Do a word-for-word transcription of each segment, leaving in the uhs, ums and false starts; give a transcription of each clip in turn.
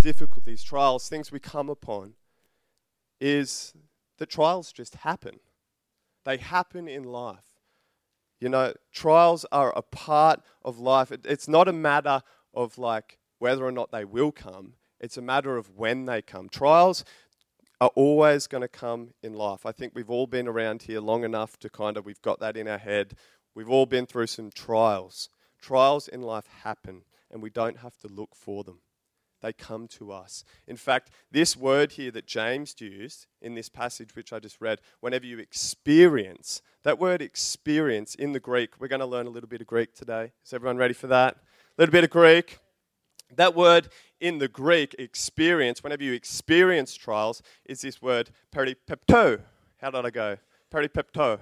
difficulties, trials, things we come upon, is that trials just happen. They happen in life. You know, trials are a part of life. It, it's not a matter of like whether or not they will come. It's a matter of when they come. Trials are always going to come in life. I think we've all been around here long enough to kind of, we've got that in our head. We've all been through some trials. Trials in life happen, and we don't have to look for them. They come to us. In fact, this word here that James used in this passage which I just read, whenever you experience, that word experience in the Greek, we're going to learn a little bit of Greek today. Is everyone ready for that? A little bit of Greek. That word in the Greek, experience, whenever you experience trials, is this word peripiptō. How did I go? Peripiptō.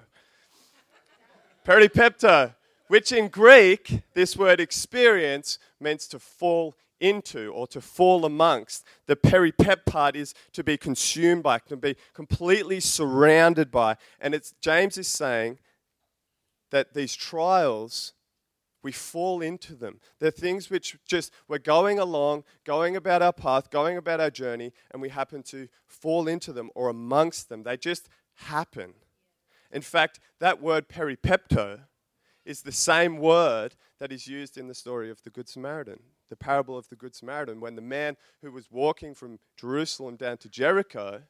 Peripiptō, which in Greek, this word experience means to fall into or to fall amongst. The peripep part is to be consumed by, to be completely surrounded by. And it's James is saying that these trials, we fall into them. They're things which just, we're going along, going about our path, going about our journey, and we happen to fall into them or amongst them. They just happen. In fact, that word peripepto is the same word that is used in the story of the Good Samaritan, the parable of the Good Samaritan, when the man who was walking from Jerusalem down to Jericho,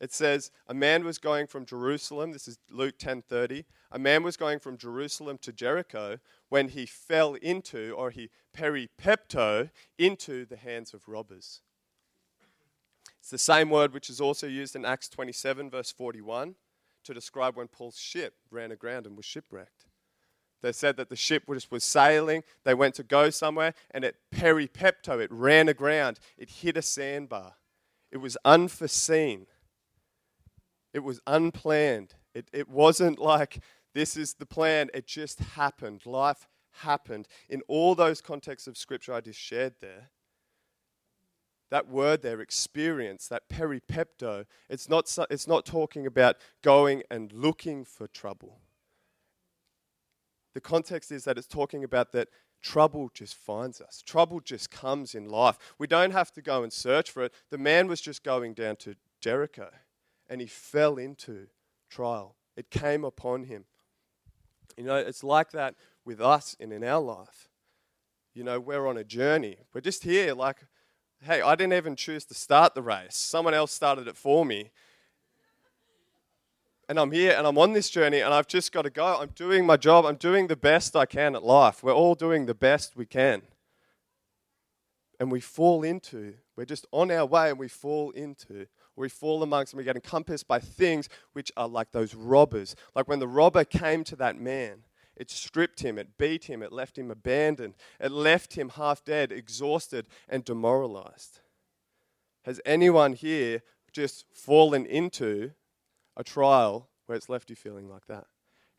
it says, a man was going from Jerusalem, this is Luke ten thirty, a man was going from Jerusalem to Jericho when he fell into, or he peripepto, into the hands of robbers. It's the same word which is also used in Acts twenty-seven, verse forty-one, to describe when Paul's ship ran aground and was shipwrecked. They said that the ship was, was sailing, they went to go somewhere, and it peripepto, it ran aground, it hit a sandbar. It was unforeseen. It was unplanned. It, it wasn't like, this is the plan, it just happened. Life happened. In all those contexts of Scripture I just shared there, that word there, experience, that peripepto, it's not, it's not talking about going and looking for trouble. The context is that it's talking about that trouble just finds us. Trouble just comes in life. We don't have to go and search for it. The man was just going down to Jericho, and he fell into trial. It came upon him. You know, it's like that with us and in our life. You know, we're on a journey. We're just here like, hey, I didn't even choose to start the race. Someone else started it for me. And I'm here and I'm on this journey and I've just got to go. I'm doing my job. I'm doing the best I can at life. We're all doing the best we can. And we fall into, we're just on our way and we fall into, we fall amongst and we get encompassed by things which are like those robbers. Like when the robber came to that man, it stripped him, it beat him, it left him abandoned, it left him half dead, exhausted and demoralized. Has anyone here just fallen into a trial where it's left you feeling like that?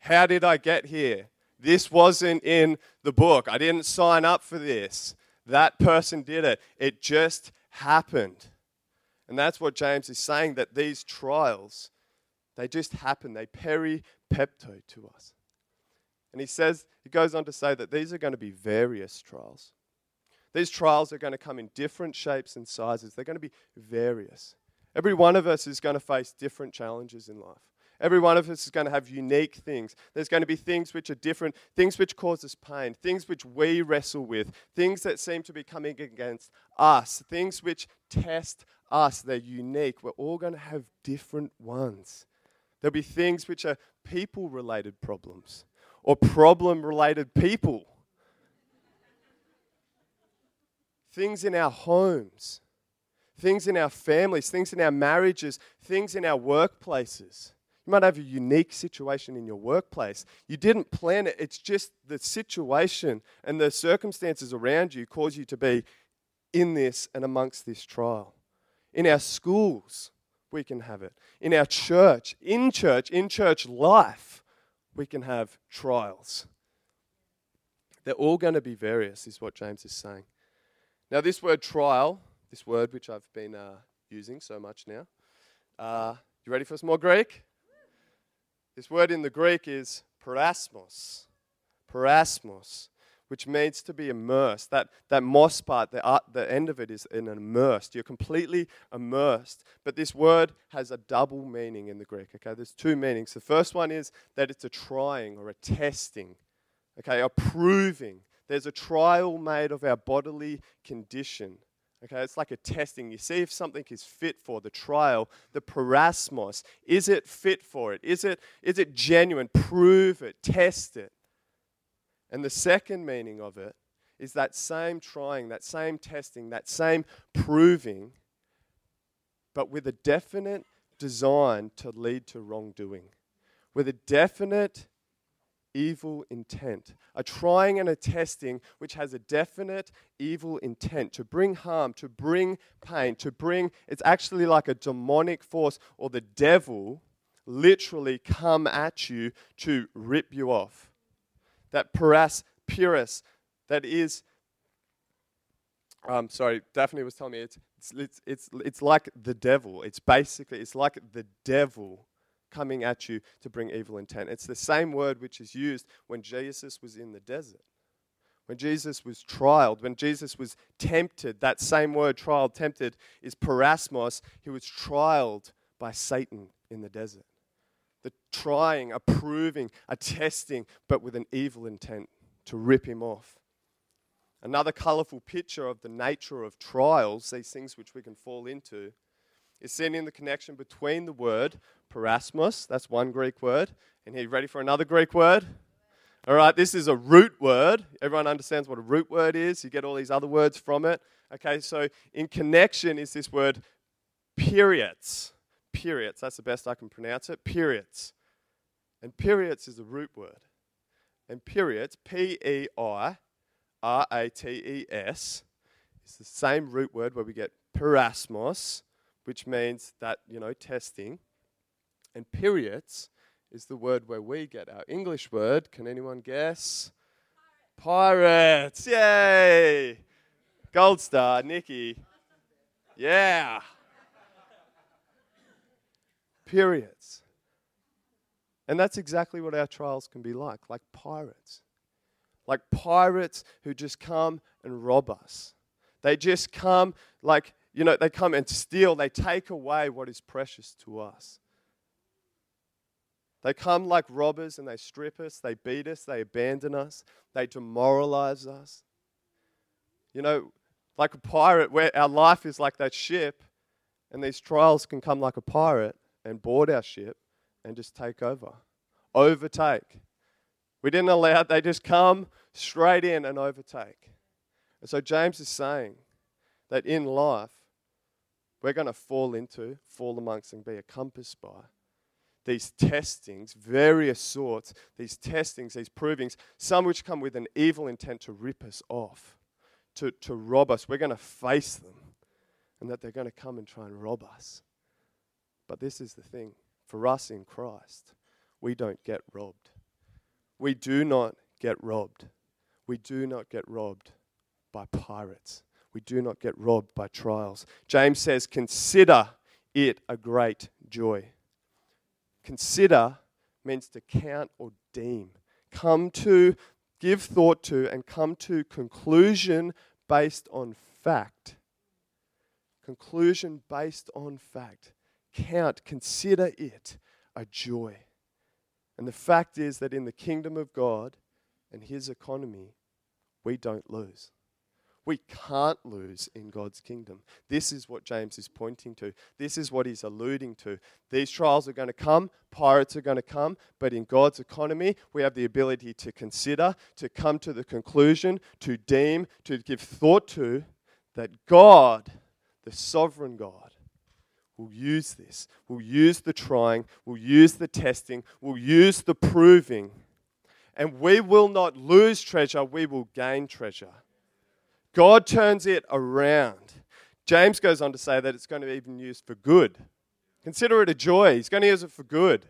How did I get here? This wasn't in the book. I didn't sign up for this. That person did it. It just happened. And that's what James is saying, that these trials, they just happen. They peripepto to us. And he says, he goes on to say that these are going to be various trials. These trials are going to come in different shapes and sizes. They're going to be various. Every one of us is going to face different challenges in life. Every one of us is going to have unique things. There's going to be things which are different, things which cause us pain, things which we wrestle with, things that seem to be coming against us, things which test us. They're unique. We're all going to have different ones. There'll be things which are people-related problems or problem-related people. Things in our homes. Things in our families, things in our marriages, things in our workplaces. You might have a unique situation in your workplace. You didn't plan it. It's just the situation and the circumstances around you cause you to be in this and amongst this trial. In our schools, we can have it. In our church, in church, in church life, we can have trials. They're all going to be various, is what James is saying. Now, this word trial, this word which I've been uh, using so much now. Uh, you ready for some more Greek? This word in the Greek is peirasmos, peirasmos, which means to be immersed. That that mos part, the, uh, the end of it is in immersed. You're completely immersed. But this word has a double meaning in the Greek. Okay, there's two meanings. The first one is that it's a trying or a testing. Okay, a proving. There's a trial made of our bodily condition. Okay, it's like a testing. You see if something is fit for the trial, the perasmos. Is it fit for it? Is it is it genuine? Prove it. Test it. And the second meaning of it is that same trying, that same testing, that same proving, but with a definite design to lead to wrongdoing, with a definite evil intent. A trying and a testing which has a definite evil intent to bring harm, to bring pain, to bring, it's actually like a demonic force or the devil literally come at you to rip you off. That peras, pyrrhus, that is, um, sorry, Daphne was telling me it's, it's, it's, it's like the devil. It's basically, it's like the devil coming at you to bring evil intent. It's the same word which is used when Jesus was in the desert, when Jesus was trialed, when Jesus was tempted. That same word, trialed, tempted, is perasmos. He was trialed by Satan in the desert. The trying, a proving, a testing, but with an evil intent to rip him off. Another colourful picture of the nature of trials, these things which we can fall into, is seen in the connection between the word perasmos, that's one Greek word, and here, ready for another Greek word? All right, this is a root word. Everyone understands what a root word is. You get all these other words from it. Okay, so in connection is this word periods. Periods, that's the best I can pronounce it, periods. And periods is a root word. And periods, P E I R A T E S, is the same root word where we get perasmos, which means that, you know, testing. And periods is the word where we get our English word. Can anyone guess? Pirates. Pirates. Yay! Gold star, Nikki. Yeah. Periods. And that's exactly what our trials can be like, like pirates. Like pirates who just come and rob us. They just come like, you know, they come and steal. They take away what is precious to us. They come like robbers and they strip us, they beat us, they abandon us, they demoralize us. You know, like a pirate, where our life is like that ship, and these trials can come like a pirate and board our ship and just take over, overtake. We didn't allow it, they just come straight in and overtake. And so James is saying that in life, we're going to fall into, fall amongst and be encompassed by these testings, various sorts, these testings, these provings, some which come with an evil intent to rip us off, to, to rob us. We're going to face them, and that they're going to come and try and rob us. But this is the thing. For us in Christ, we don't get robbed. We do not get robbed. We do not get robbed by pirates. We do not get robbed by trials. James says, consider it a great joy. Consider means to count or deem, come to, give thought to, and come to conclusion based on fact. Conclusion based on fact. Count, consider it a joy. And the fact is that in the kingdom of God and his economy, we don't lose. We can't lose in God's kingdom. This is what James is pointing to. This is what he's alluding to. These trials are going to come. Pirates are going to come. But in God's economy, we have the ability to consider, to come to the conclusion, to deem, to give thought to, that God, the sovereign God, will use this, will use the trying, will use the testing, will use the proving. And we will not lose treasure. We will gain treasure. God turns it around. James goes on to say that it's going to be even used for good. Consider it a joy. He's going to use it for good.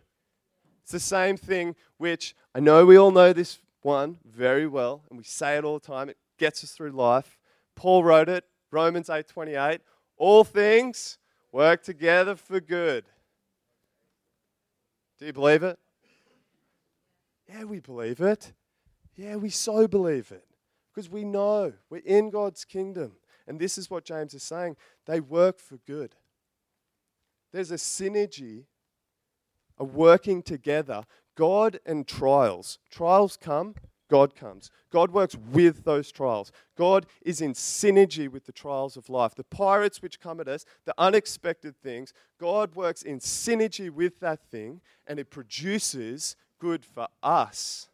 It's the same thing which, I know we all know this one very well, and we say it all the time. It gets us through life. Paul wrote it, Romans eight twenty-eight. All things work together for good. Do you believe it? Yeah, we believe it. Yeah, we so believe it. Because we know we're in God's kingdom. And this is what James is saying. They work for good. There's a synergy, a working together. God and trials. Trials come, God comes. God works with those trials. God is in synergy with the trials of life. The pirates which come at us, the unexpected things, God works in synergy with that thing, and it produces good for us.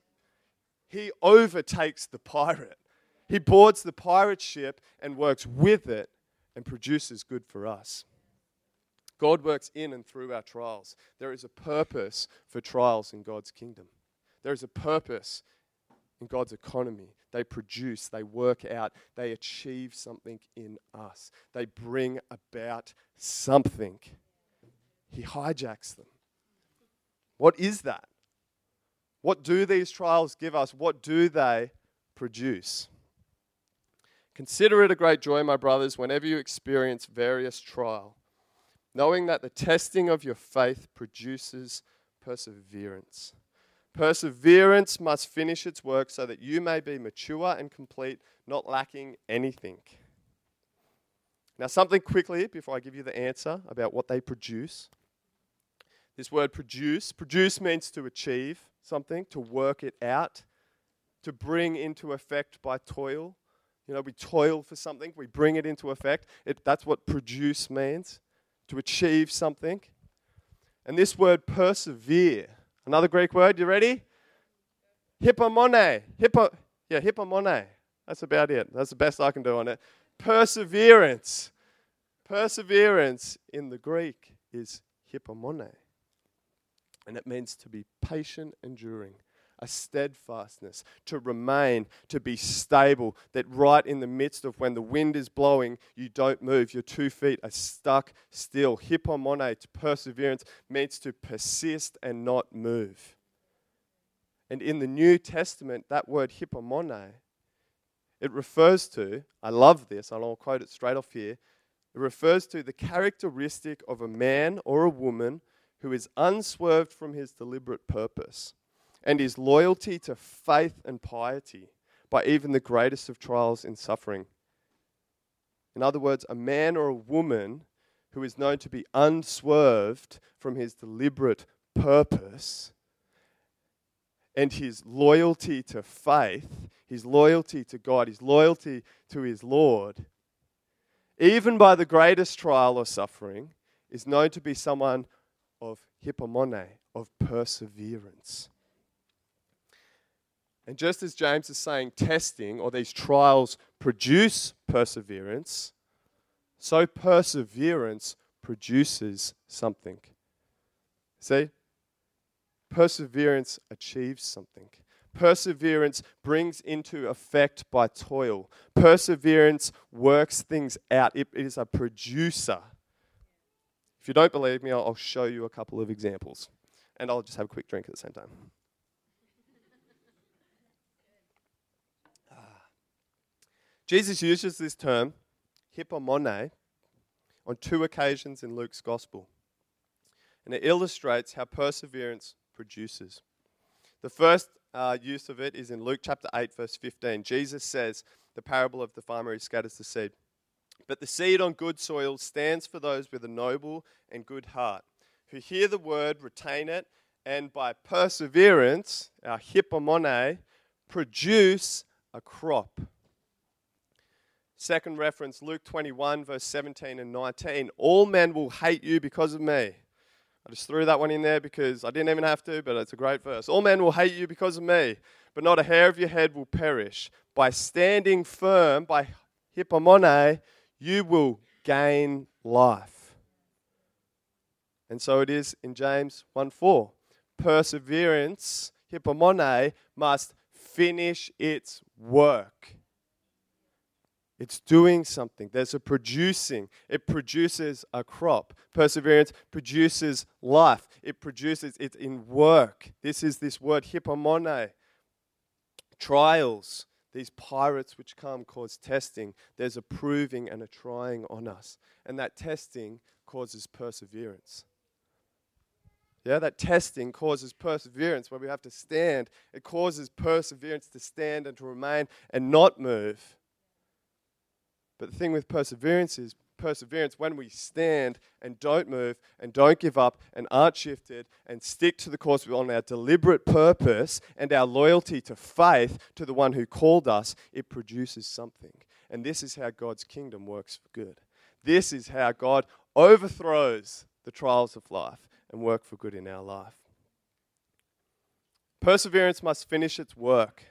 He overtakes the pirate. He boards the pirate ship and works with it and produces good for us. God works in and through our trials. There is a purpose for trials in God's kingdom. There is a purpose in God's economy. They produce, they work out, they achieve something in us. They bring about something. He hijacks them. What is that? What do these trials give us? What do they produce? Consider it a great joy, my brothers, whenever you experience various trial, knowing that the testing of your faith produces perseverance. Perseverance must finish its work so that you may be mature and complete, not lacking anything. Now, something quickly before I give you the answer about what they produce. This word produce, produce means to achieve something, to work it out, to bring into effect by toil. You know, we toil for something, we bring it into effect. It, that's what produce means, to achieve something. And this word persevere, another Greek word, you ready? Hypomone, hypo, yeah, hypomone. That's about it. That's the best I can do on it. Perseverance. Perseverance in the Greek is hypomone. And it means to be patient, enduring, a steadfastness, to remain, to be stable, that right in the midst of when the wind is blowing, you don't move. Your two feet are stuck still. Hypomone, perseverance, means to persist and not move. And in the New Testament, that word hypomone, it refers to, I love this, and I'll quote it straight off here, it refers to the characteristic of a man or a woman who is unswerved from his deliberate purpose, and his loyalty to faith and piety by even the greatest of trials and suffering. In other words, a man or a woman who is known to be unswerved from his deliberate purpose and his loyalty to faith, his loyalty to God, his loyalty to his Lord, even by the greatest trial or suffering, is known to be someone of hypomone, of perseverance. And just as James is saying testing or these trials produce perseverance, so perseverance produces something. See? Perseverance achieves something. Perseverance brings into effect by toil. Perseverance works things out. It is a producer. If you don't believe me, I'll show you a couple of examples. And I'll just have a quick drink at the same time. Jesus uses this term, hypomone, on two occasions in Luke's gospel. And it illustrates how perseverance produces. The first uh, use of it is in Luke chapter eight, verse fifteen. Jesus says, the parable of the farmer who scatters the seed. But the seed on good soil stands for those with a noble and good heart, who hear the word, retain it, and by perseverance, our hypomone, produce a crop. Second reference, Luke twenty-one, verse seventeen and nineteen. All men will hate you because of me. I just threw that one in there because I didn't even have to, but it's a great verse. All men will hate you because of me, but not a hair of your head will perish. By standing firm, by hypomone, you will gain life. And so it is in James one four. Perseverance, hypomone, must finish its work. It's doing something. There's a producing. It produces a crop. Perseverance produces life. It produces, it's in work. This is this word, hypomone. Trials. These pirates which come cause testing. There's a proving and a trying on us. And that testing causes perseverance. Yeah, that testing causes perseverance. When we have to stand, it causes perseverance to stand and to remain and not move. But the thing with perseverance is, perseverance, when we stand and don't move and don't give up and aren't shifted and stick to the course on our deliberate purpose and our loyalty to faith, to the one who called us, it produces something. And this is how God's kingdom works for good. This is how God overthrows the trials of life and work for good in our life. Perseverance must finish its work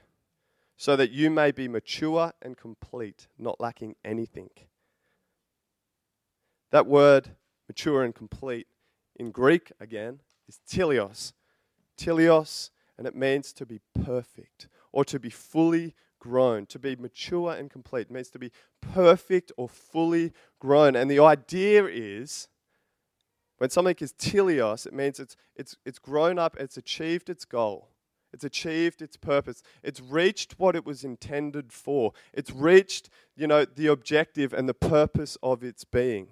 so that you may be mature and complete, not lacking anything. That word, mature and complete, in Greek, again, is teleios. Teleios, and it means to be perfect or to be fully grown. To be mature and complete means to be perfect or fully grown. And the idea is, when something is teleios, it means it's it's it's grown up, it's achieved its goal, it's achieved its purpose, it's reached what it was intended for, it's reached, you know, the objective and the purpose of its being.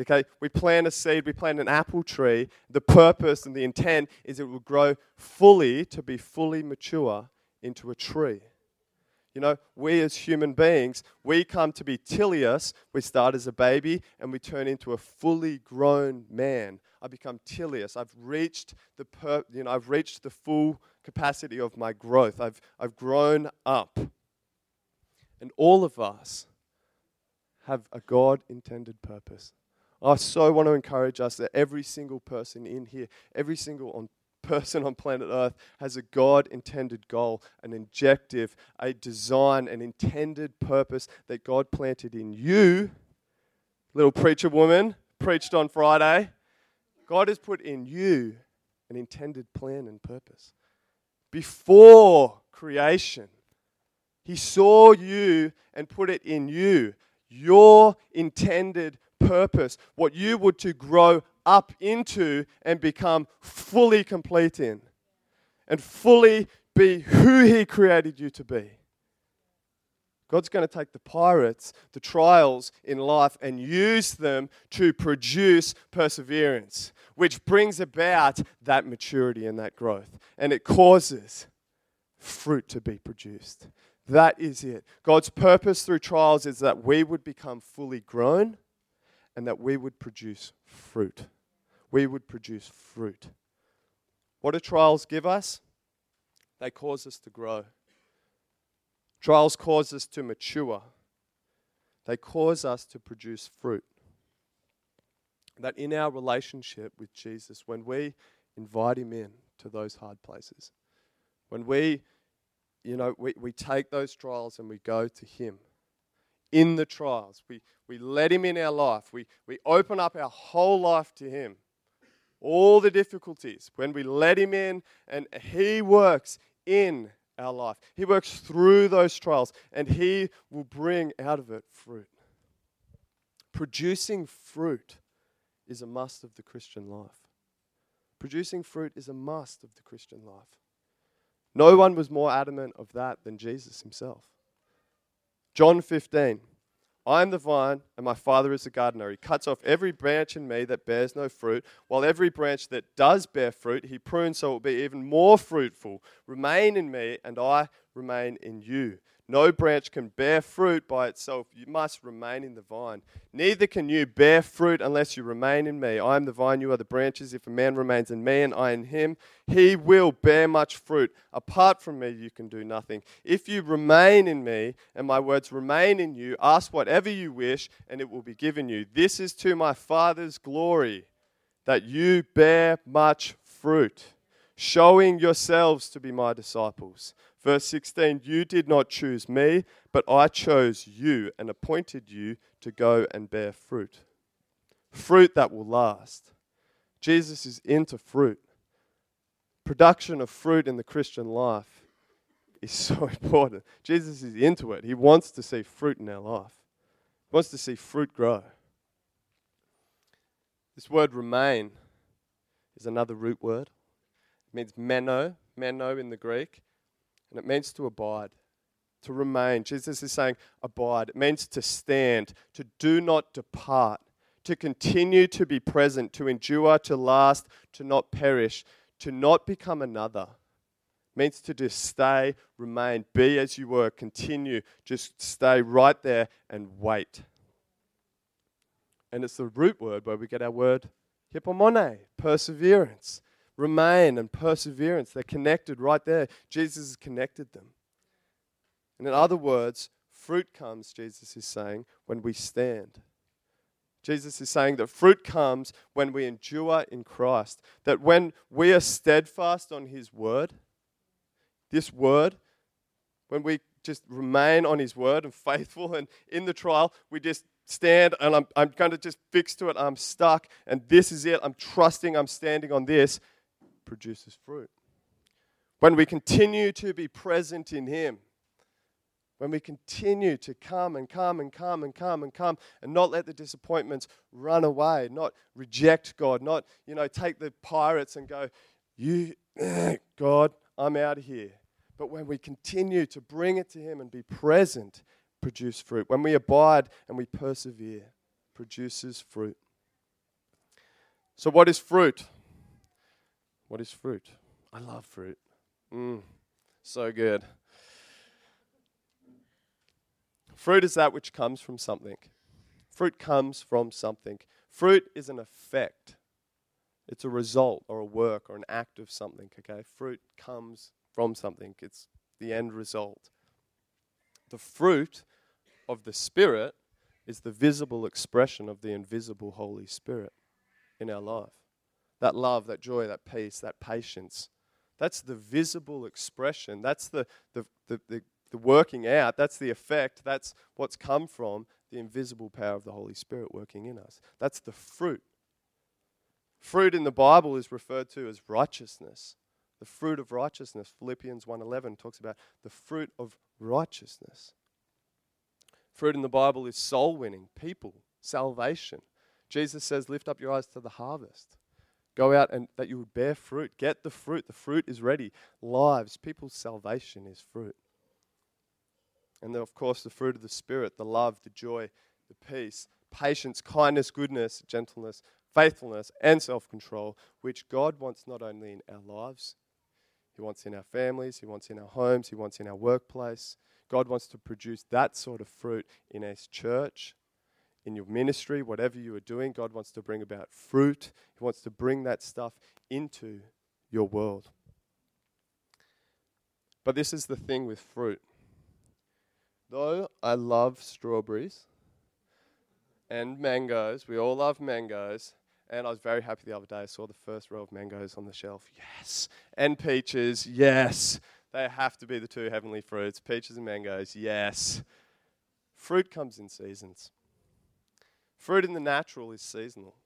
Okay, we plant a seed, we plant an apple tree. The purpose and the intent is it will grow fully to be fully mature into a tree. You know, we as human beings, we come to be teleios. We start as a baby and we turn into a fully grown man. I become teleios. I've reached the per, you know, I've reached the full capacity of my growth. I've I've grown up. And all of us have a God-intended purpose. I so want to encourage us that every single person in here, every single on person on planet Earth has a God-intended goal, an objective, a design, an intended purpose that God planted in you. Little preacher woman preached on Friday. God has put in you an intended plan and purpose. Before creation, He saw you and put it in you, your intended purpose, what you were to grow up into and become fully complete in and fully be who He created you to be. God's going to take the pirates, the trials in life, and use them to produce perseverance, which brings about that maturity and that growth. And it causes fruit to be produced. That is it. God's purpose through trials is that we would become fully grown and that we would produce fruit. We would produce fruit. What do trials give us? They cause us to grow. Trials cause us to mature. They cause us to produce fruit. That in our relationship with Jesus, when we invite Him in to those hard places, when we, you know, we, we take those trials and we go to Him, in the trials, we, we let Him in our life. We, we open up our whole life to Him. All the difficulties, when we let Him in, and He works in our life. He works through those trials, and He will bring out of it fruit. Producing fruit is a must of the Christian life. Producing fruit is a must of the Christian life. No one was more adamant of that than Jesus Himself. John fifteen, I am the vine and my Father is the gardener. He cuts off every branch in me that bears no fruit, while every branch that does bear fruit, He prunes so it will be even more fruitful. Remain in me and I remain in you. No branch can bear fruit by itself. You must remain in the vine. Neither can you bear fruit unless you remain in me. I am the vine, you are the branches. If a man remains in me and I in him, he will bear much fruit. Apart from me, you can do nothing. If you remain in me and my words remain in you, ask whatever you wish and it will be given you. This is to my Father's glory, that you bear much fruit, showing yourselves to be my disciples. Verse sixteen, you did not choose me, but I chose you and appointed you to go and bear fruit. Fruit that will last. Jesus is into fruit. Production of fruit in the Christian life is so important. Jesus is into it. He wants to see fruit in our life. He wants to see fruit grow. This word remain is another root word. It means meno, meno in the Greek. And it means to abide, to remain. Jesus is saying abide. It means to stand, to do not depart, to continue to be present, to endure, to last, to not perish, to not become another. It means to just stay, remain, be as you were, continue, just stay right there and wait. And it's the root word where we get our word hypomone, perseverance. Remain and perseverance, they're connected right there. Jesus has connected them. And in other words, fruit comes, Jesus is saying, when we stand. Jesus is saying that fruit comes when we endure in Christ, that when we are steadfast on his word, this word, when we just remain on his word and faithful, and in the trial, we just stand and I'm, I'm going to just fix to it, I'm stuck, and this is it, I'm trusting, I'm standing on this, produces fruit. When we continue to be present in him, when we continue to come and come and come and come and come and not let the disappointments run away, not reject God, not, you know, take the pirates and go, you, God, I'm out of here. But when we continue to bring it to him and be present, produce fruit. When we abide and we persevere, produces fruit. So what is fruit? What is fruit? I love fruit. Mm, so good. Fruit is that which comes from something. Fruit comes from something. Fruit is an effect. It's a result or a work or an act of something, okay? Fruit comes from something. It's the end result. The fruit of the Spirit is the visible expression of the invisible Holy Spirit in our life. That love, that joy, that peace, that patience. That's the visible expression. That's the the the, the The working out, that's the effect, that's what's come from the invisible power of the Holy Spirit working in us. That's the fruit. Fruit in the Bible is referred to as righteousness. The fruit of righteousness, Philippians one eleven talks about the fruit of righteousness. Fruit in the Bible is soul winning, people, salvation. Jesus says, lift up your eyes to the harvest. Go out and that you would bear fruit. Get the fruit. The fruit is ready. Lives, people's salvation is fruit. And then, of course, the fruit of the Spirit, the love, the joy, the peace, patience, kindness, goodness, gentleness, faithfulness, and self-control, which God wants not only in our lives, He wants in our families, He wants in our homes, He wants in our workplace. God wants to produce that sort of fruit in His church, in your ministry, whatever you are doing. God wants to bring about fruit. He wants to bring that stuff into your world. But this is the thing with fruit. Though I love strawberries and mangoes, we all love mangoes, and I was very happy the other day, I saw the first row of mangoes on the shelf, yes, and peaches, yes, they have to be the two heavenly fruits, peaches and mangoes, yes. Fruit comes in seasons. Fruit in the natural is seasonal.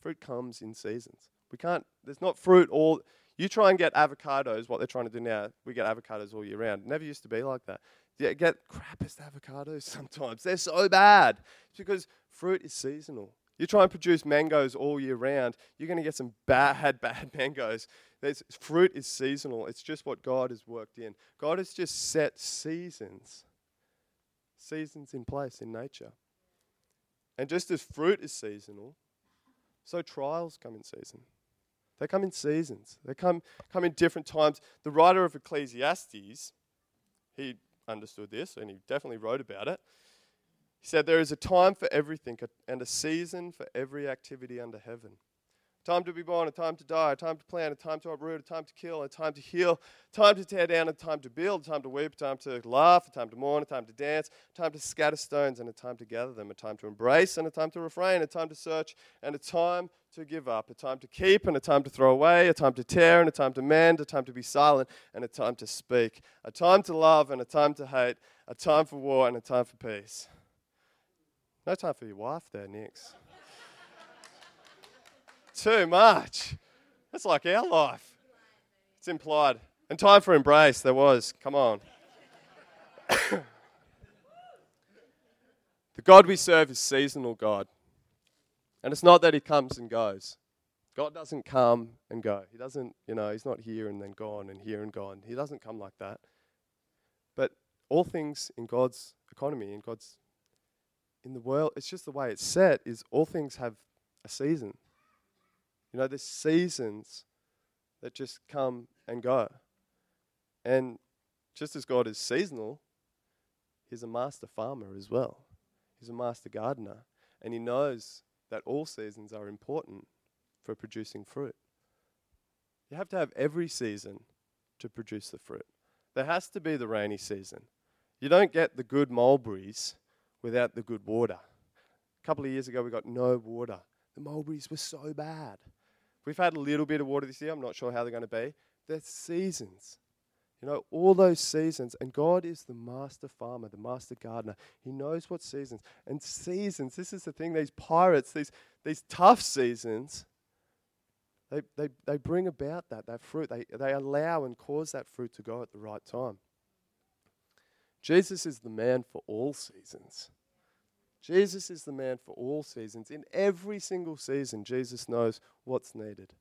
Fruit comes in seasons. We can't, there's not fruit all, you try and get avocados, what they're trying to do now, we get avocados all year round, it never used to be like that. Yeah, get crappiest avocados sometimes. They're so bad. It's because fruit is seasonal. You try and produce mangoes all year round, you're going to get some bad, bad mangoes. There's, fruit is seasonal. It's just what God has worked in. God has just set seasons, seasons in place in nature. And just as fruit is seasonal, so trials come in season. They come in seasons. They come, come in different times. The writer of Ecclesiastes, he understood this, and he definitely wrote about it. He said, there is a time for everything and a season for every activity under heaven. A time to be born, a time to die, a time to plant, a time to uproot, a time to kill, a time to heal, a time to tear down, a time to build, a time to weep, a time to laugh, a time to mourn, a time to dance, a time to scatter stones, and a time to gather them, a time to embrace, and a time to refrain, a time to search, and a time to give up, a time to keep, and a time to throw away, a time to tear, and a time to mend, a time to be silent, and a time to speak, a time to love, and a time to hate, a time for war, and a time for peace. No time for your wife there, Nix. Too much. That's like our life. It's implied. And time for embrace, there was. Come on. The God we serve is seasonal God. And it's not that he comes and goes. God doesn't come and go. He doesn't, you know, he's not here and then gone and here and gone. He doesn't come like that. But all things in God's economy, in God's in the world, it's just the way it's set, is all things have a season. You know, there's seasons that just come and go. And just as God is seasonal, He's a master farmer as well. He's a master gardener. And He knows that all seasons are important for producing fruit. You have to have every season to produce the fruit. There has to be the rainy season. You don't get the good mulberries without the good water. A couple of years ago, we got no water. The mulberries were so bad. We've had a little bit of water this year. I'm not sure how they're going to be. They're seasons. You know, all those seasons. And God is the master farmer, the master gardener. He knows what seasons. And seasons, this is the thing, these pirates, these these tough seasons, They, they they bring about that, that fruit. They, they allow and cause that fruit to go at the right time. Jesus is the man for all seasons. Jesus is the man for all seasons. In every single season, Jesus knows what's needed.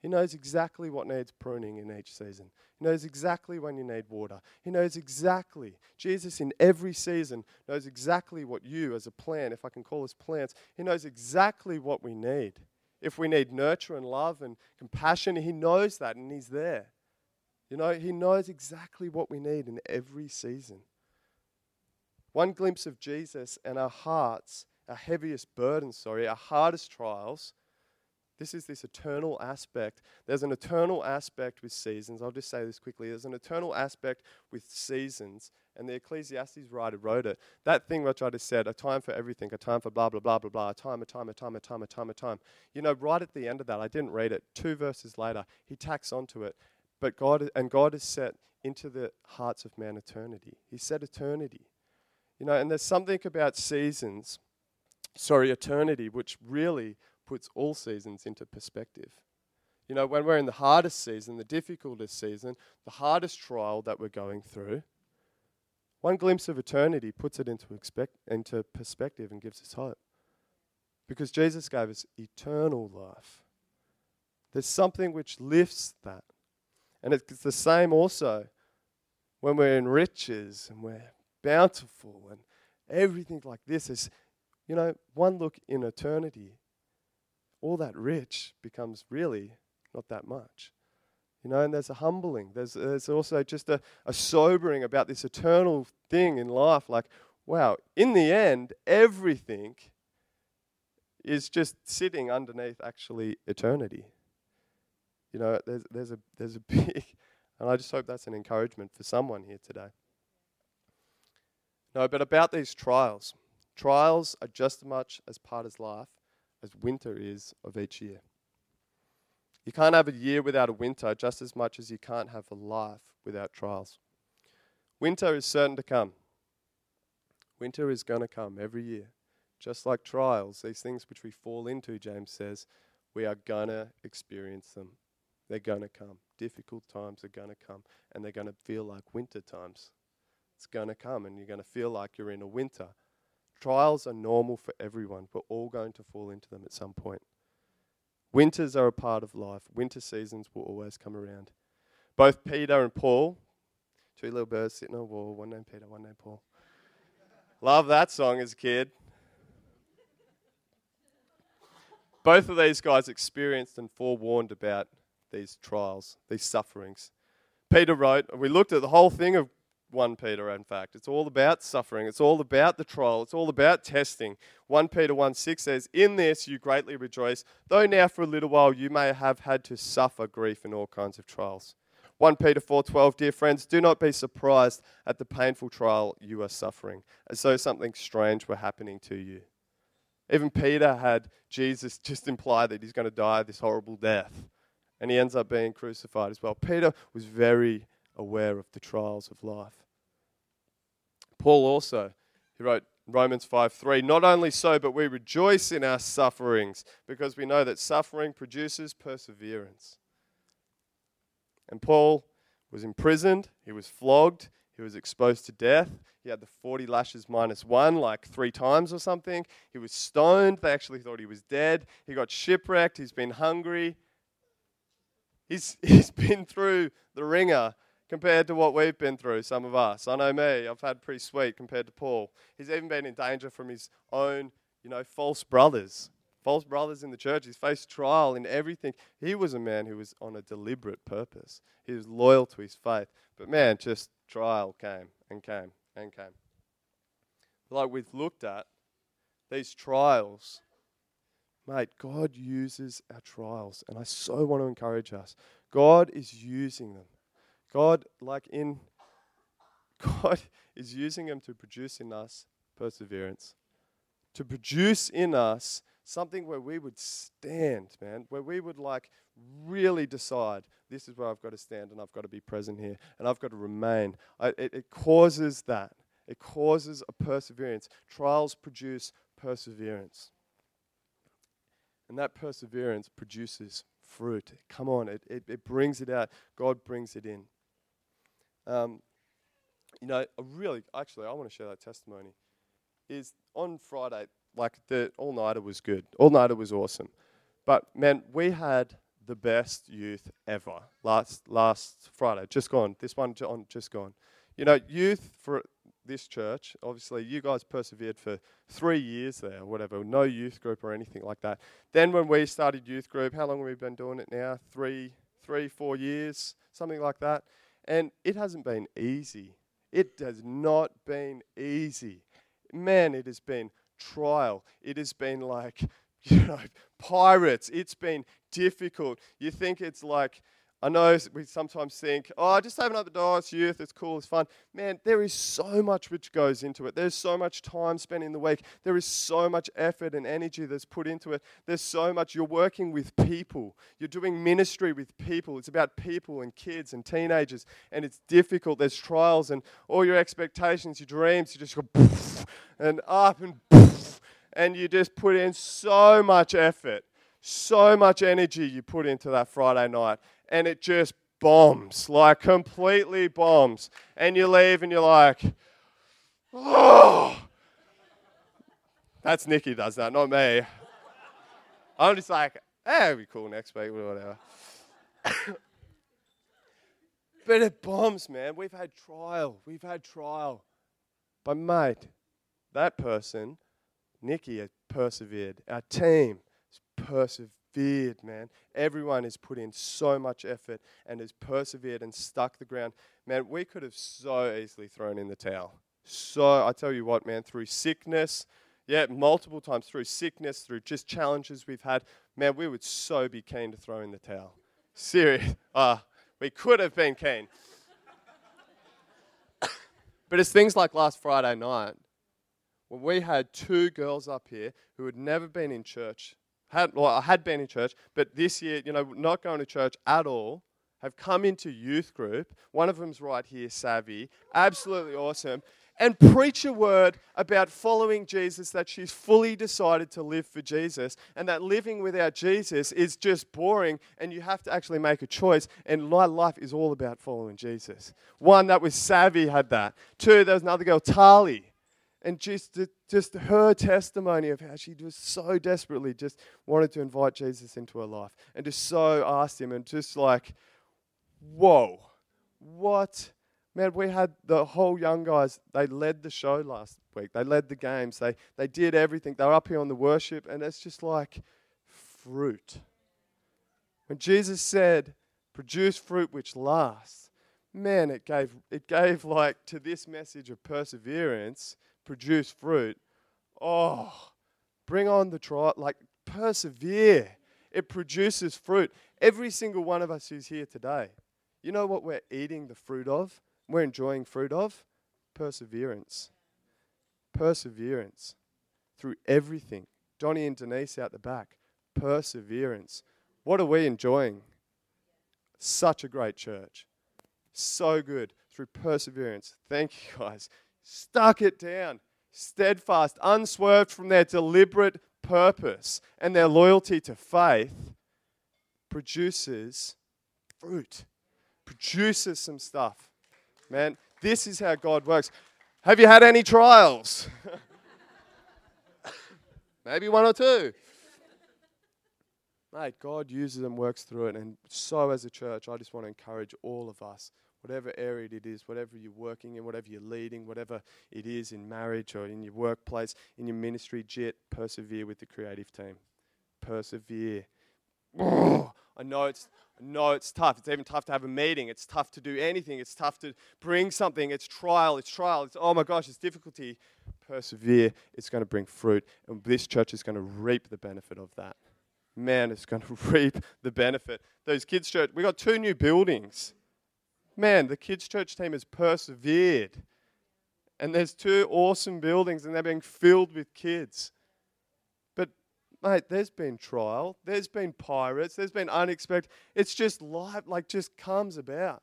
He knows exactly what needs pruning in each season. He knows exactly when you need water. He knows exactly. Jesus in every season knows exactly what you as a plant, if I can call us plants, He knows exactly what we need. If we need nurture and love and compassion, He knows that and He's there. You know, He knows exactly what we need in every season. One glimpse of Jesus and our hearts, our heaviest burdens, sorry, our hardest trials, this is this eternal aspect. There's an eternal aspect with seasons. I'll just say this quickly. There's an eternal aspect with seasons, and the Ecclesiastes writer wrote it. That thing which I just said, a time for everything, a time for blah, blah, blah, blah, blah, a time, a time, a time, a time, a time, a time. You know, right at the end of that, I didn't read it, two verses later, he tacks onto it, but God, and God has set into the hearts of man eternity. He said eternity. You know, and there's something about seasons, sorry, eternity, which really puts all seasons into perspective. You know, when we're in the hardest season, the difficultest season, the hardest trial that we're going through, one glimpse of eternity puts it into expect, into perspective and gives us hope. Because Jesus gave us eternal life. There's something which lifts that. And it's the same also when we're in riches and we're bountiful and everything like this is, you know, one look in eternity, all that rich becomes really not that much. You know, and there's a humbling. There's, there's also just a, a sobering about this eternal thing in life. Like, wow, in the end, everything is just sitting underneath actually eternity. You know, there's, there's a there's a big, and I just hope that's an encouragement for someone here today. No, but about these trials. Trials are just as much as part of life as winter is of each year. You can't have a year without a winter just as much as you can't have a life without trials. Winter is certain to come. Winter is going to come every year. Just like trials, these things which we fall into, James says, we are going to experience them. They're going to come. Difficult times are going to come, and they're going to feel like winter times. It's going to come, and you're going to feel like you're in a winter. Trials are normal for everyone. We're all going to fall into them at some point. Winters are a part of life. Winter seasons will always come around. Both Peter and Paul, two little birds sitting on a wall, one named Peter, one named Paul. Love that song as a kid. Both of these guys experienced and forewarned about these trials, these sufferings. Peter wrote, and we looked at the whole thing of First Peter, in fact. It's all about suffering. It's all about the trial. It's all about testing. First Peter one six says, "In this you greatly rejoice, though now for a little while you may have had to suffer grief in all kinds of trials." First Peter four twelve, "Dear friends, do not be surprised at the painful trial you are suffering, as though something strange were happening to you." Even Peter had Jesus just imply that he's going to die this horrible death, and he ends up being crucified as well. Peter was very aware of the trials of life. Paul also, he wrote Romans five three, "Not only so, but we rejoice in our sufferings, because we know that suffering produces perseverance." And Paul was imprisoned, he was flogged, he was exposed to death, he had the forty lashes minus one, like three times or something, he was stoned, they actually thought he was dead, he got shipwrecked, he's been hungry, he's he's been through the ringer, compared to what we've been through, some of us. I know me, I've had pretty sweet compared to Paul. He's even been in danger from his own, you know, false brothers. False brothers in the church. He's faced trial in everything. He was a man who was on a deliberate purpose. He was loyal to his faith. But man, just trial came and came and came. Like we've looked at, these trials, mate, God uses our trials. And I so want to encourage us. God is using them. God, like in, God is using them to produce in us perseverance. To produce in us something where we would stand, man, where we would like really decide, this is where I've got to stand and I've got to be present here and I've got to remain. I, it, it causes that. It causes a perseverance. Trials produce perseverance. And that perseverance produces fruit. Come on, it, it, it brings it out. God brings it in. Um, you know, a really, actually, I want to share that testimony. Is on Friday, like the all-nighter was good. All-nighter was awesome. But man, we had the best youth ever last last Friday. Just gone. This one on just gone. You know, youth for this church, obviously you guys persevered for three years there or whatever. No youth group or anything like that. Then when we started youth group, how long have we been doing it now? Three, three, four years, something like that. And it hasn't been easy. It has not been easy. Man, it has been trial. It has been like, you know, pirates. It's been difficult. You think it's like, I know we sometimes think, oh, just open up the door, it's youth, it's cool, it's fun. Man, there is so much which goes into it. There's so much time spent in the week. There is so much effort and energy that's put into it. There's so much. You're working with people. You're doing ministry with people. It's about people and kids and teenagers, and it's difficult. There's trials and all your expectations, your dreams, you just go poof, and up and poof, and you just put in so much effort, so much energy you put into that Friday night. And it just bombs, like completely bombs. And you leave and you're like, oh. That's Nikki does that, not me. I'm just like, eh, it'll be cool next week or whatever. But it bombs, man. We've had trial. We've had trial. But mate, that person, Nikki, has persevered. Our team has persevered. Feared, man. Everyone has put in so much effort and has persevered and stuck the ground. Man, we could have so easily thrown in the towel. So, I tell you what, man, through sickness, yeah, multiple times through sickness, through just challenges we've had, man, we would so be keen to throw in the towel. Serious. Uh, we could have been keen. But it's things like last Friday night when we had two girls up here who had never been in church. Had, well, I had been in church, but this year, you know, not going to church at all, have come into youth group. One of them's right here, Savvy, absolutely awesome, and preach a word about following Jesus, that she's fully decided to live for Jesus, and that living without Jesus is just boring, and you have to actually make a choice, and my life is all about following Jesus. One, that was Savvy, had that. Two, there was another girl, Tali. And just just her testimony of how she just so desperately just wanted to invite Jesus into her life and just so asked him and just like, whoa, what? Man, we had the whole young guys, they led the show last week. They led the games. They, they did everything. They were up here on the worship, and it's just like fruit. When Jesus said, produce fruit which lasts, man, it gave it gave like to this message of perseverance, produce fruit. Oh, bring on the trial, like persevere. It produces fruit. Every single one of us who's here today, you know what we're eating the fruit of? We're enjoying fruit of? Perseverance. Perseverance through everything. Donnie and Denise out the back. Perseverance. What are we enjoying? Such a great church. So good through perseverance. Thank you guys. Stuck it down, steadfast, unswerved from their deliberate purpose, and their loyalty to faith produces fruit, produces some stuff. Man, this is how God works. Have you had any trials? Maybe one or two. Mate, God uses and works through it, and so as a church, I just want to encourage all of us. whatever area it is, whatever you're working in, whatever you're leading, whatever it is in marriage or in your workplace, in your ministry, JIT, persevere with the creative team. Persevere. Oh, I know it's I know it's tough. It's even tough to have a meeting. It's tough to do anything. It's tough to bring something. It's trial. It's trial. It's, oh my gosh, it's difficulty. Persevere. It's going to bring fruit. And this church is going to reap the benefit of that. Man, it's going to reap the benefit. Those kids' church, we got two new buildings. Man, the kids' church team has persevered. And there's two awesome buildings and they're being filled with kids. But, mate, there's been trial. There's been pirates. There's been unexpected. It's just life, like, just comes about.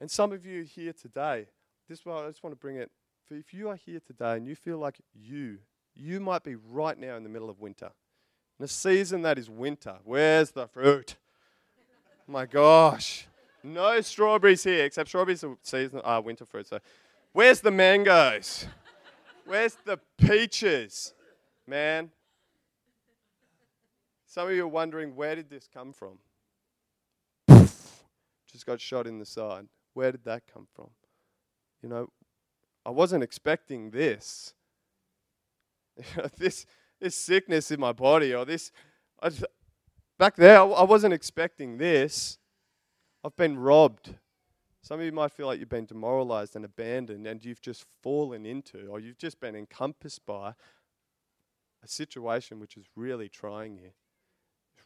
And some of you here today, this is why I just want to bring it. If you are here today and you feel like you, you might be right now in the middle of winter. In a season that is winter, where's the fruit? My gosh, no strawberries here, except strawberries are season, uh, winter fruit. So, where's the mangoes? Where's the peaches? Man, some of you are wondering, where did this come from? Just got shot in the side. Where did that come from? You know, I wasn't expecting this. this this sickness in my body, or this... I just, Back there, I wasn't expecting this. I've been robbed. Some of you might feel like you've been demoralized and abandoned and you've just fallen into, or you've just been encompassed by a situation which is really trying you,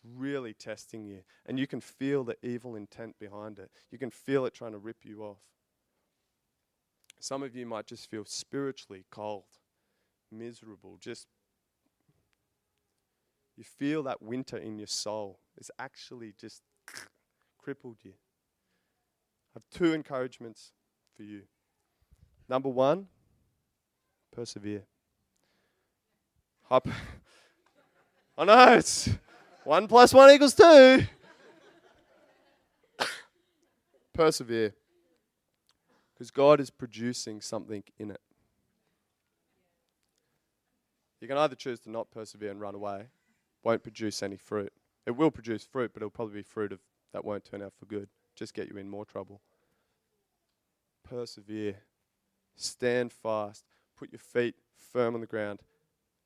really testing you. And you can feel the evil intent behind it. You can feel it trying to rip you off. Some of you might just feel spiritually cold, miserable, just... You feel that winter in your soul. It's actually just crippled you. I have two encouragements for you. Number one, persevere. Hypo- I know, it's one plus one equals two. Persevere. Because God is producing something in it. You can either choose to not persevere and run away. Won't produce any fruit. It will produce fruit, but it'll probably be fruit of that won't turn out for good. Just get you in more trouble. Persevere. Stand fast. Put your feet firm on the ground.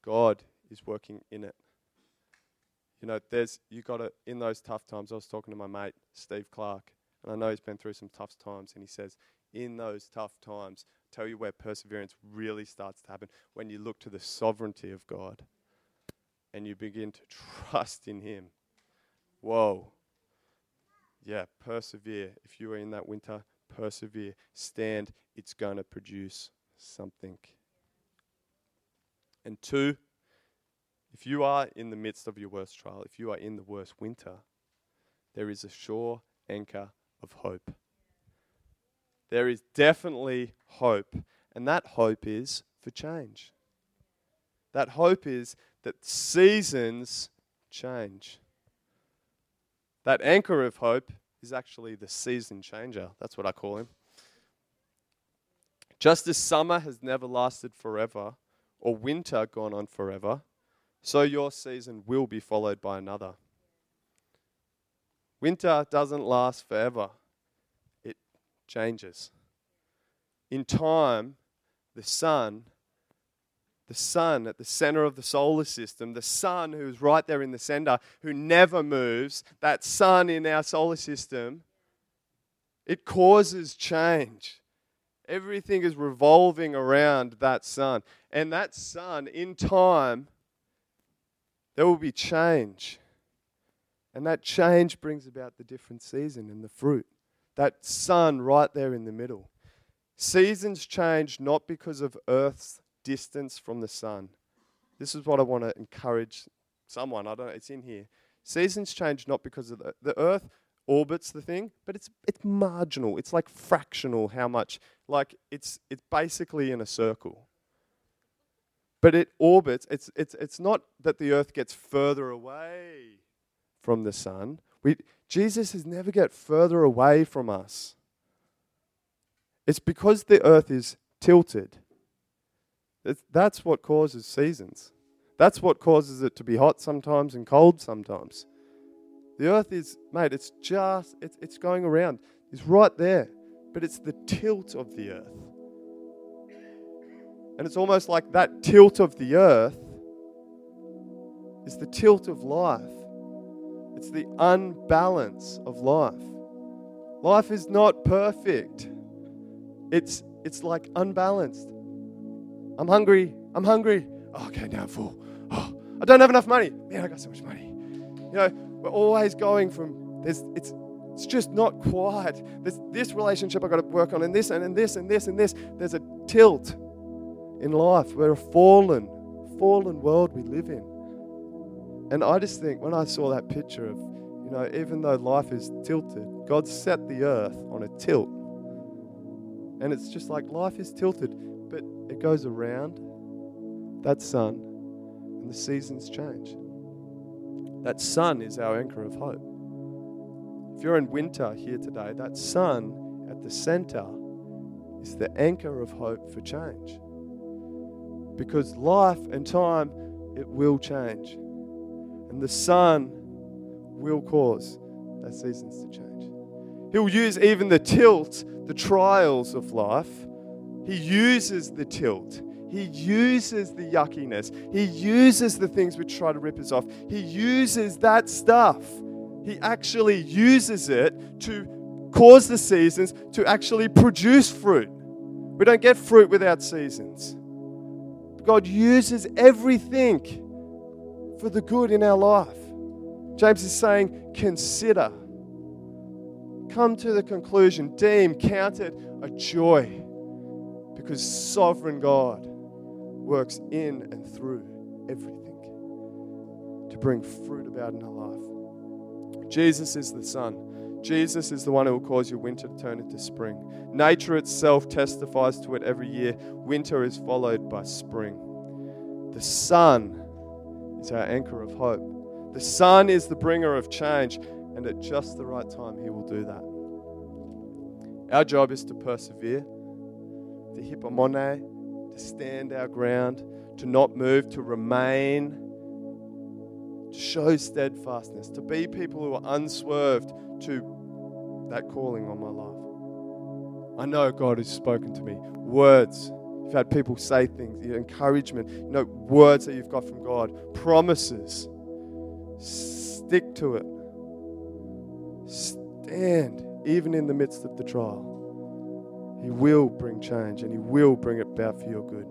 God is working in it. You know, there's you got to, in those tough times, I was talking to my mate, Steve Clark, and I know he's been through some tough times, and he says, in those tough times, tell you where perseverance really starts to happen, when you look to the sovereignty of God. And you begin to trust in Him. Whoa. Yeah, persevere. If you are in that winter, persevere. Stand. It's going to produce something. And two, if you are in the midst of your worst trial, if you are in the worst winter, there is a sure anchor of hope. There is definitely hope. And that hope is for change. That hope is... that seasons change. That anchor of hope is actually the season changer. That's what I call him. Just as summer has never lasted forever, or winter gone on forever, so your season will be followed by another. Winter doesn't last forever. It changes. In time, the sun The sun at the center of the solar system, the sun who's right there in the center, who never moves, that sun in our solar system, it causes change. Everything is revolving around that sun. And that sun, in time, there will be change. And that change brings about the different season and the fruit. That sun right there in the middle. Seasons change not because of Earth's distance from the sun. This is what I want to encourage someone. I don't know, it's in here. Seasons change not because of the, the earth orbits the thing, but it's it's marginal. It's like fractional how much, like it's it's basically in a circle. But it orbits, it's it's it's not that the earth gets further away from the sun. We Jesus has never got further away from us. It's because the earth is tilted. It's, that's what causes seasons. That's what causes it to be hot sometimes and cold sometimes. The earth is, mate, it's just, it's, it's going around. is right there, but it's the tilt of the earth. And it's almost like that tilt of the earth is the tilt of life. It's the unbalance of life. Life is not perfect. It's it's like unbalanced. I'm hungry. I'm hungry. Oh, okay, now I'm full. Oh, I don't have enough money. Man, I got so much money. You know, we're always going from there's it's it's just not quiet. There's this relationship I've got to work on, and this and, and this and this and this. There's a tilt in life. We're a fallen, fallen world we live in. And I just think when I saw that picture of, you know, even though life is tilted, God set the earth on a tilt. And it's just like life is tilted, but it goes around that sun and the seasons change. That sun is our anchor of hope. If you're in winter here today, that sun at the center is the anchor of hope for change. Because life and time, it will change. And the sun will cause the seasons to change. He'll use even the tilt, the trials of life. He uses the tilt. He uses the yuckiness. He uses the things which try to rip us off. He uses that stuff. He actually uses it to cause the seasons to actually produce fruit. We don't get fruit without seasons. God uses everything for the good in our life. James is saying, consider. Come to the conclusion, deem, count it a joy, because sovereign God works in and through everything to bring fruit about in our life. Jesus is the sun. Jesus is the one who will cause your winter to turn into spring. Nature itself testifies to it every year. Winter is followed by spring. The sun is our anchor of hope. The sun is the bringer of change, and at just the right time, He will do that. Our job is to persevere, to hypomone, to stand our ground, to not move, to remain, to show steadfastness, to be people who are unswerved to that calling on my life. I know God has spoken to me. Words. You've had people say things, encouragement, you know, words that you've got from God, promises. Stick to it. Stand even in the midst of the trial. He will bring change, and He will bring it about for your good.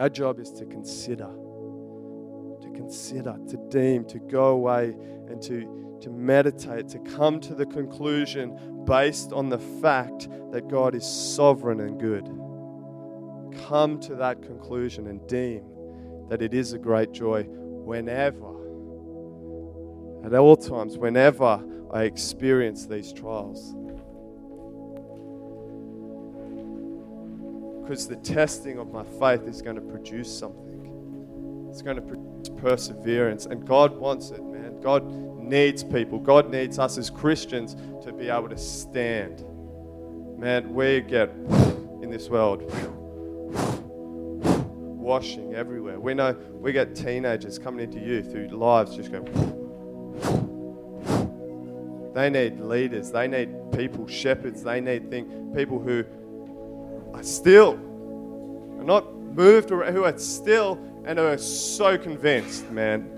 Our job is to consider, to consider, to deem, to go away and to, to meditate, to come to the conclusion based on the fact that God is sovereign and good. Come to that conclusion and deem that it is a great joy whenever, at all times, whenever I experience these trials. Because the testing of my faith is going to produce something. It's going to produce perseverance. And God wants it, man. God needs people. God needs us as Christians to be able to stand. Man, we get in this world washing everywhere. We know we get teenagers coming into youth whose lives just go. They need leaders. They need people, shepherds. They need things, people who are still, are not moved, or who are still and are so convinced, man,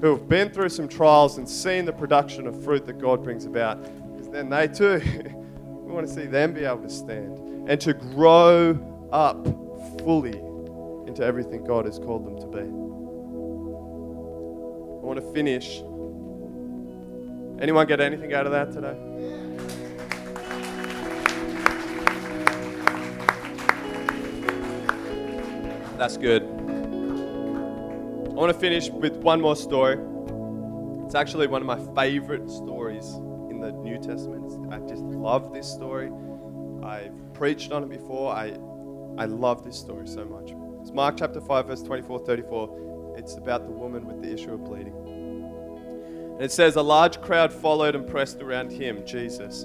who have been through some trials and seen the production of fruit that God brings about, because then they too, we want to see them be able to stand and to grow up fully into everything God has called them to be. I want to finish. Anyone get anything out of that today? That's good. I want to finish with one more story. It's actually one of my favorite stories in the New Testament. I just love this story. I've preached on it before. I I love this story so much. It's Mark chapter five, verse twenty-four thirty-four. It's about the woman with the issue of bleeding. And it says, a large crowd followed and pressed around him, Jesus.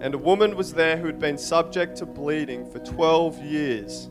And a woman was there who had been subject to bleeding for twelve years.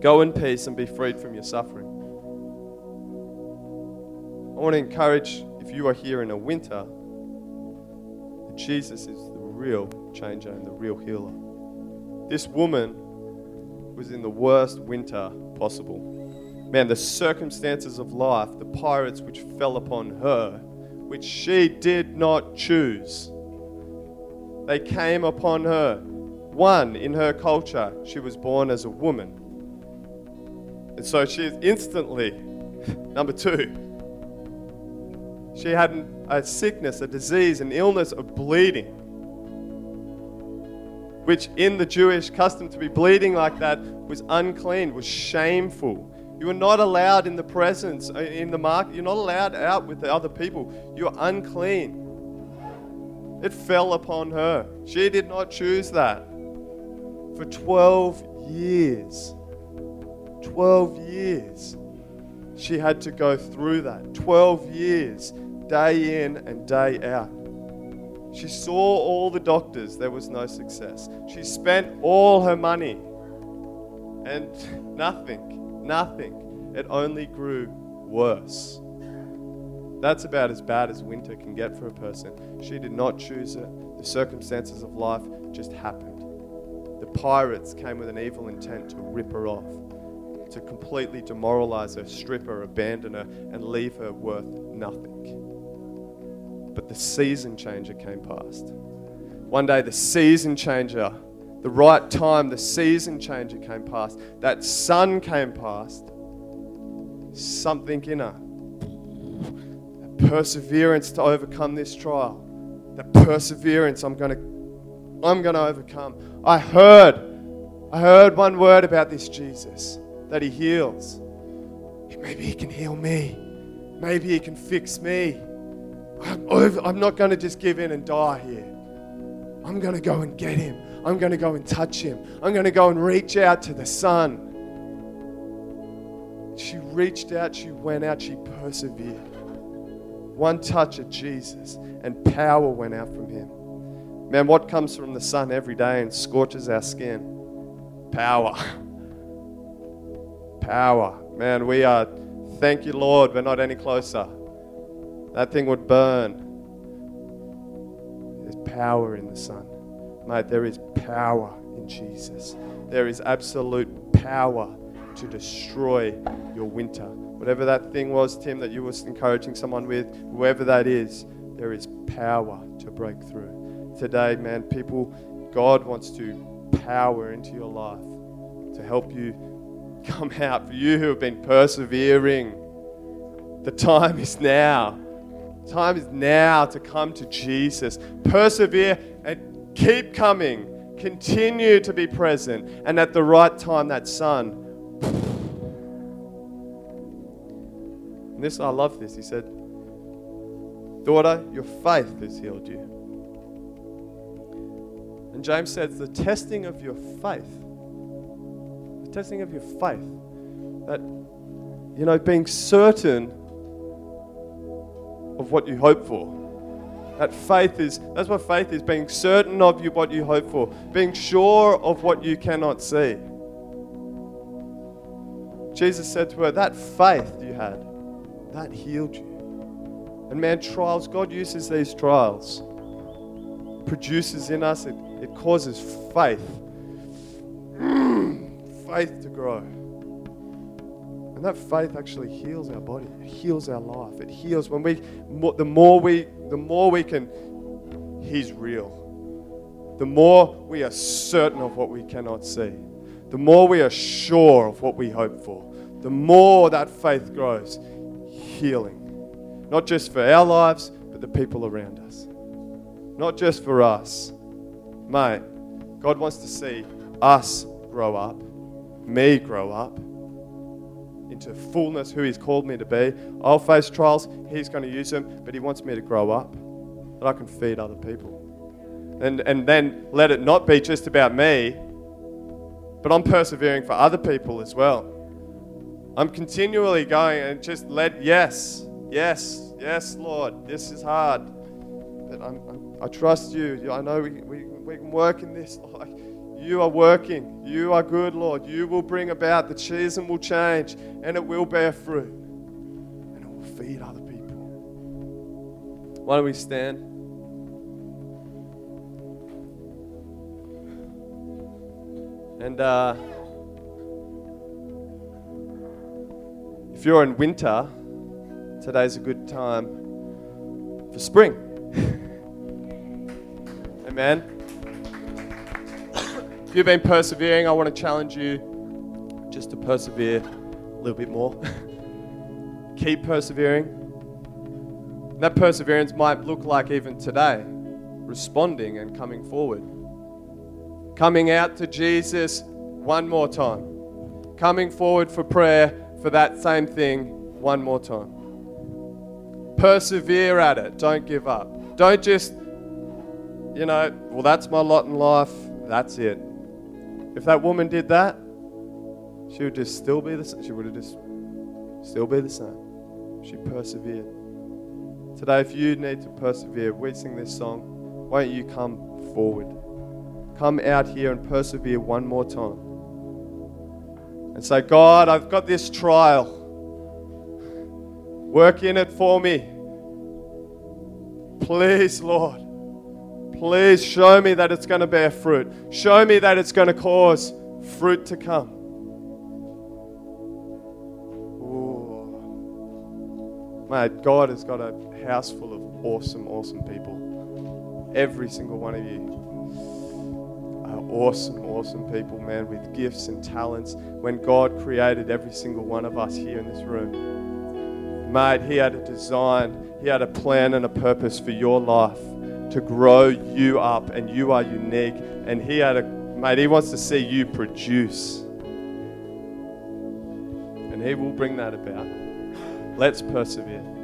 Go in peace and be freed from your suffering." I want to encourage, if you are here in a winter, that Jesus is the real changer and the real healer. This woman was in the worst winter possible. Man, the circumstances of life, the pirates which fell upon her, which she did not choose, they came upon her. One, in her culture, she was born as a woman. And so she is instantly, number two, she had a sickness, a disease, an illness of bleeding, which in the Jewish custom, to be bleeding like that was unclean, was shameful. You were not allowed in the presence, in the market. You're not allowed out with the other people. You're unclean. It fell upon her. She did not choose that. For twelve years, twelve years, she had to go through that. twelve years, day in and day out. She saw all the doctors. There was no success. She spent all her money and nothing, nothing. It only grew worse. That's about as bad as winter can get for a person. She did not choose it. The circumstances of life just happened. The pirates came with an evil intent to rip her off, to completely demoralize her, strip her, abandon her, and leave her worth nothing. But the season changer came past. One day the season changer, the right time, the season changer came past. That sun came past. Something in her, that perseverance to overcome this trial, that perseverance I'm going to, I'm going to overcome. I heard, I heard one word about this Jesus, that he heals. Maybe he can heal me. Maybe he can fix me. I'm, over, I'm not going to just give in and die here. I'm going to go and get him. I'm going to go and touch him. I'm going to go and reach out to the sun. She reached out, she went out, she persevered. One touch of Jesus and power went out from him. Man, what comes from the sun every day and scorches our skin? Power. Power. Man, we are, thank you, Lord, we're not any closer. That thing would burn. There's power in the sun. Mate, there is power in Jesus. There is absolute power to destroy your winter. Whatever that thing was, Tim, that you were encouraging someone with, whoever that is, there is power to break through. Today, man, people, God wants to power into your life to help you come out. For you who have been persevering, the time is now. Time is now to come to Jesus. Persevere and keep coming. Continue to be present. And at the right time, that sun. And this, I love this. He said, "Daughter, your faith has healed you." And James says, the testing of your faith, the testing of your faith, that, you know, being certain of what you hope for. That faith is, that's what faith is, being certain of you what you hope for, being sure of what you cannot see. Jesus said to her, that faith you had, that healed you. And man, trials, God uses these trials, produces in us, it, it causes faith, faith to grow. And that faith actually heals our body. It heals our life. It heals when we, the more we, the more we can, he's real. the more we are certain of what we cannot see, the more we are sure of what we hope for, the more that faith grows. Healing. Not just for our lives, but the people around us. Not just for us. Mate, God wants to see us grow up, me grow up, into fullness who He's called me to be. I'll face trials, He's going to use them, but He wants me to grow up, that I can feed other people. And and then let it not be just about me, but I'm persevering for other people as well. I'm continually going and just let, yes, yes, yes, Lord, this is hard, but I'm, I'm, I trust you. I know we, we, we can work in this. Like, you are working. You are good, Lord. You will bring about the season will change, and it will bear fruit, and it will feed other people. Why don't we stand? And uh, if you're in winter, today's a good time for spring. Amen. If you've been persevering, I want to challenge you just to persevere a little bit more. Keep persevering. And that perseverance might look like even today, responding and coming forward. Coming out to Jesus one more time. Coming forward for prayer for that same thing one more time. Persevere at it. Don't give up. Don't just, you know, well, that's my lot in life. That's it. If that woman did that, she would just still be the same. She would have just still be the same. She persevered. Today, if you need to persevere, we sing this song. Why don't you come forward? Come out here and persevere one more time. And say, God, I've got this trial. Work in it for me. Please, Lord. Please show me that it's going to bear fruit. Show me that it's going to cause fruit to come. Ooh. Mate, God has got a house full of awesome, awesome people. Every single one of you. Awesome, awesome people, man, with gifts and talents. When God created every single one of us here in this room, mate, He had a design, He had a plan and a purpose for your life to grow you up, and you are unique. And He had a, mate, He wants to see you produce. And He will bring that about. Let's persevere.